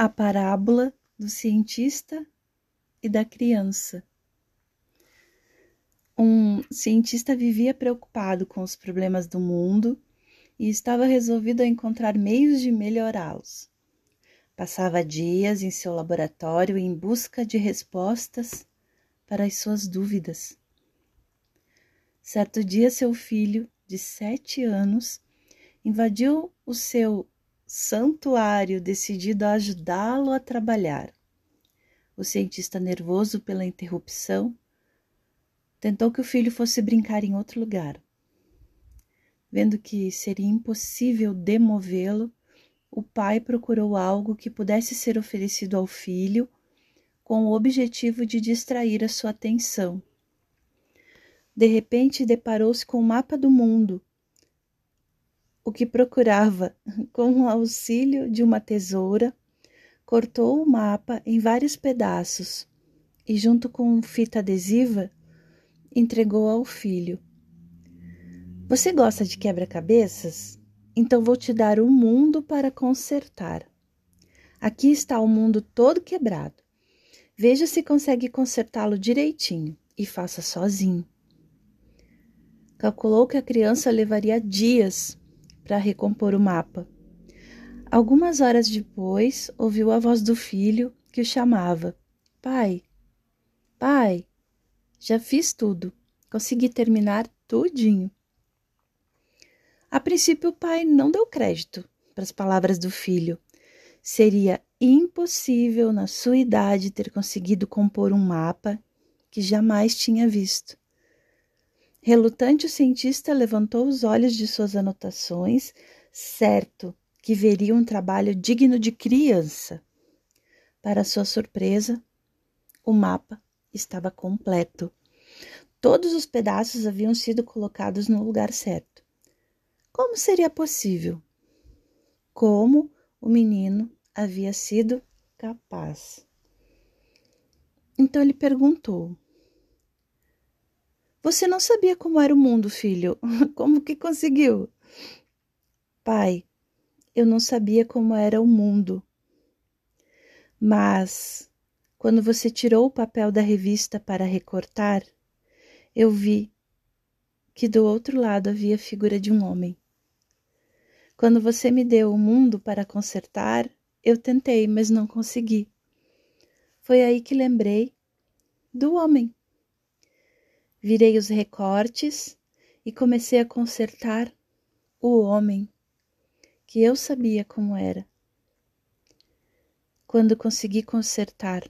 A parábola do cientista e da criança. Um cientista vivia preocupado com os problemas do mundo e estava resolvido a encontrar meios de melhorá-los. Passava dias em seu laboratório em busca de respostas para as suas dúvidas. Certo dia, seu filho, de 7 anos, invadiu o seu santuário, decidido a ajudá-lo a trabalhar. O cientista, nervoso pela interrupção, tentou que o filho fosse brincar em outro lugar. Vendo que seria impossível demovê-lo, o pai procurou algo que pudesse ser oferecido ao filho com o objetivo de distrair a sua atenção. De repente, deparou-se com o mapa do mundo, o que procurava. Com o auxílio de uma tesoura, cortou o mapa em vários pedaços e, junto com fita adesiva, entregou ao filho. Você gosta de quebra-cabeças? Então vou te dar o mundo para consertar. Aqui está o mundo todo quebrado. Veja se consegue consertá-lo direitinho e faça sozinho. Calculou que a criança levaria dias para recompor o mapa. Algumas horas depois, ouviu a voz do filho que o chamava. Pai, pai, já fiz tudo, consegui terminar tudinho. A princípio, o pai não deu crédito para as palavras do filho. Seria impossível na sua idade ter conseguido compor um mapa que jamais tinha visto. Relutante, o cientista levantou os olhos de suas anotações, certo que veria um trabalho digno de criança. Para sua surpresa, o mapa estava completo. Todos os pedaços haviam sido colocados no lugar certo. Como seria possível? Como o menino havia sido capaz? Então ele perguntou: Você não sabia como era o mundo, filho. Como que conseguiu? Pai, eu não sabia como era o mundo. Mas, quando você tirou o papel da revista para recortar, eu vi que do outro lado havia a figura de um homem. Quando você me deu o mundo para consertar, eu tentei, mas não consegui. Foi aí que lembrei do homem. Virei os recortes e comecei a consertar o homem, que eu sabia como era. Quando consegui consertar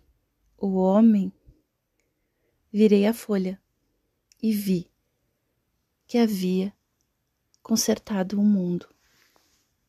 o homem, virei a folha e vi que havia consertado o mundo.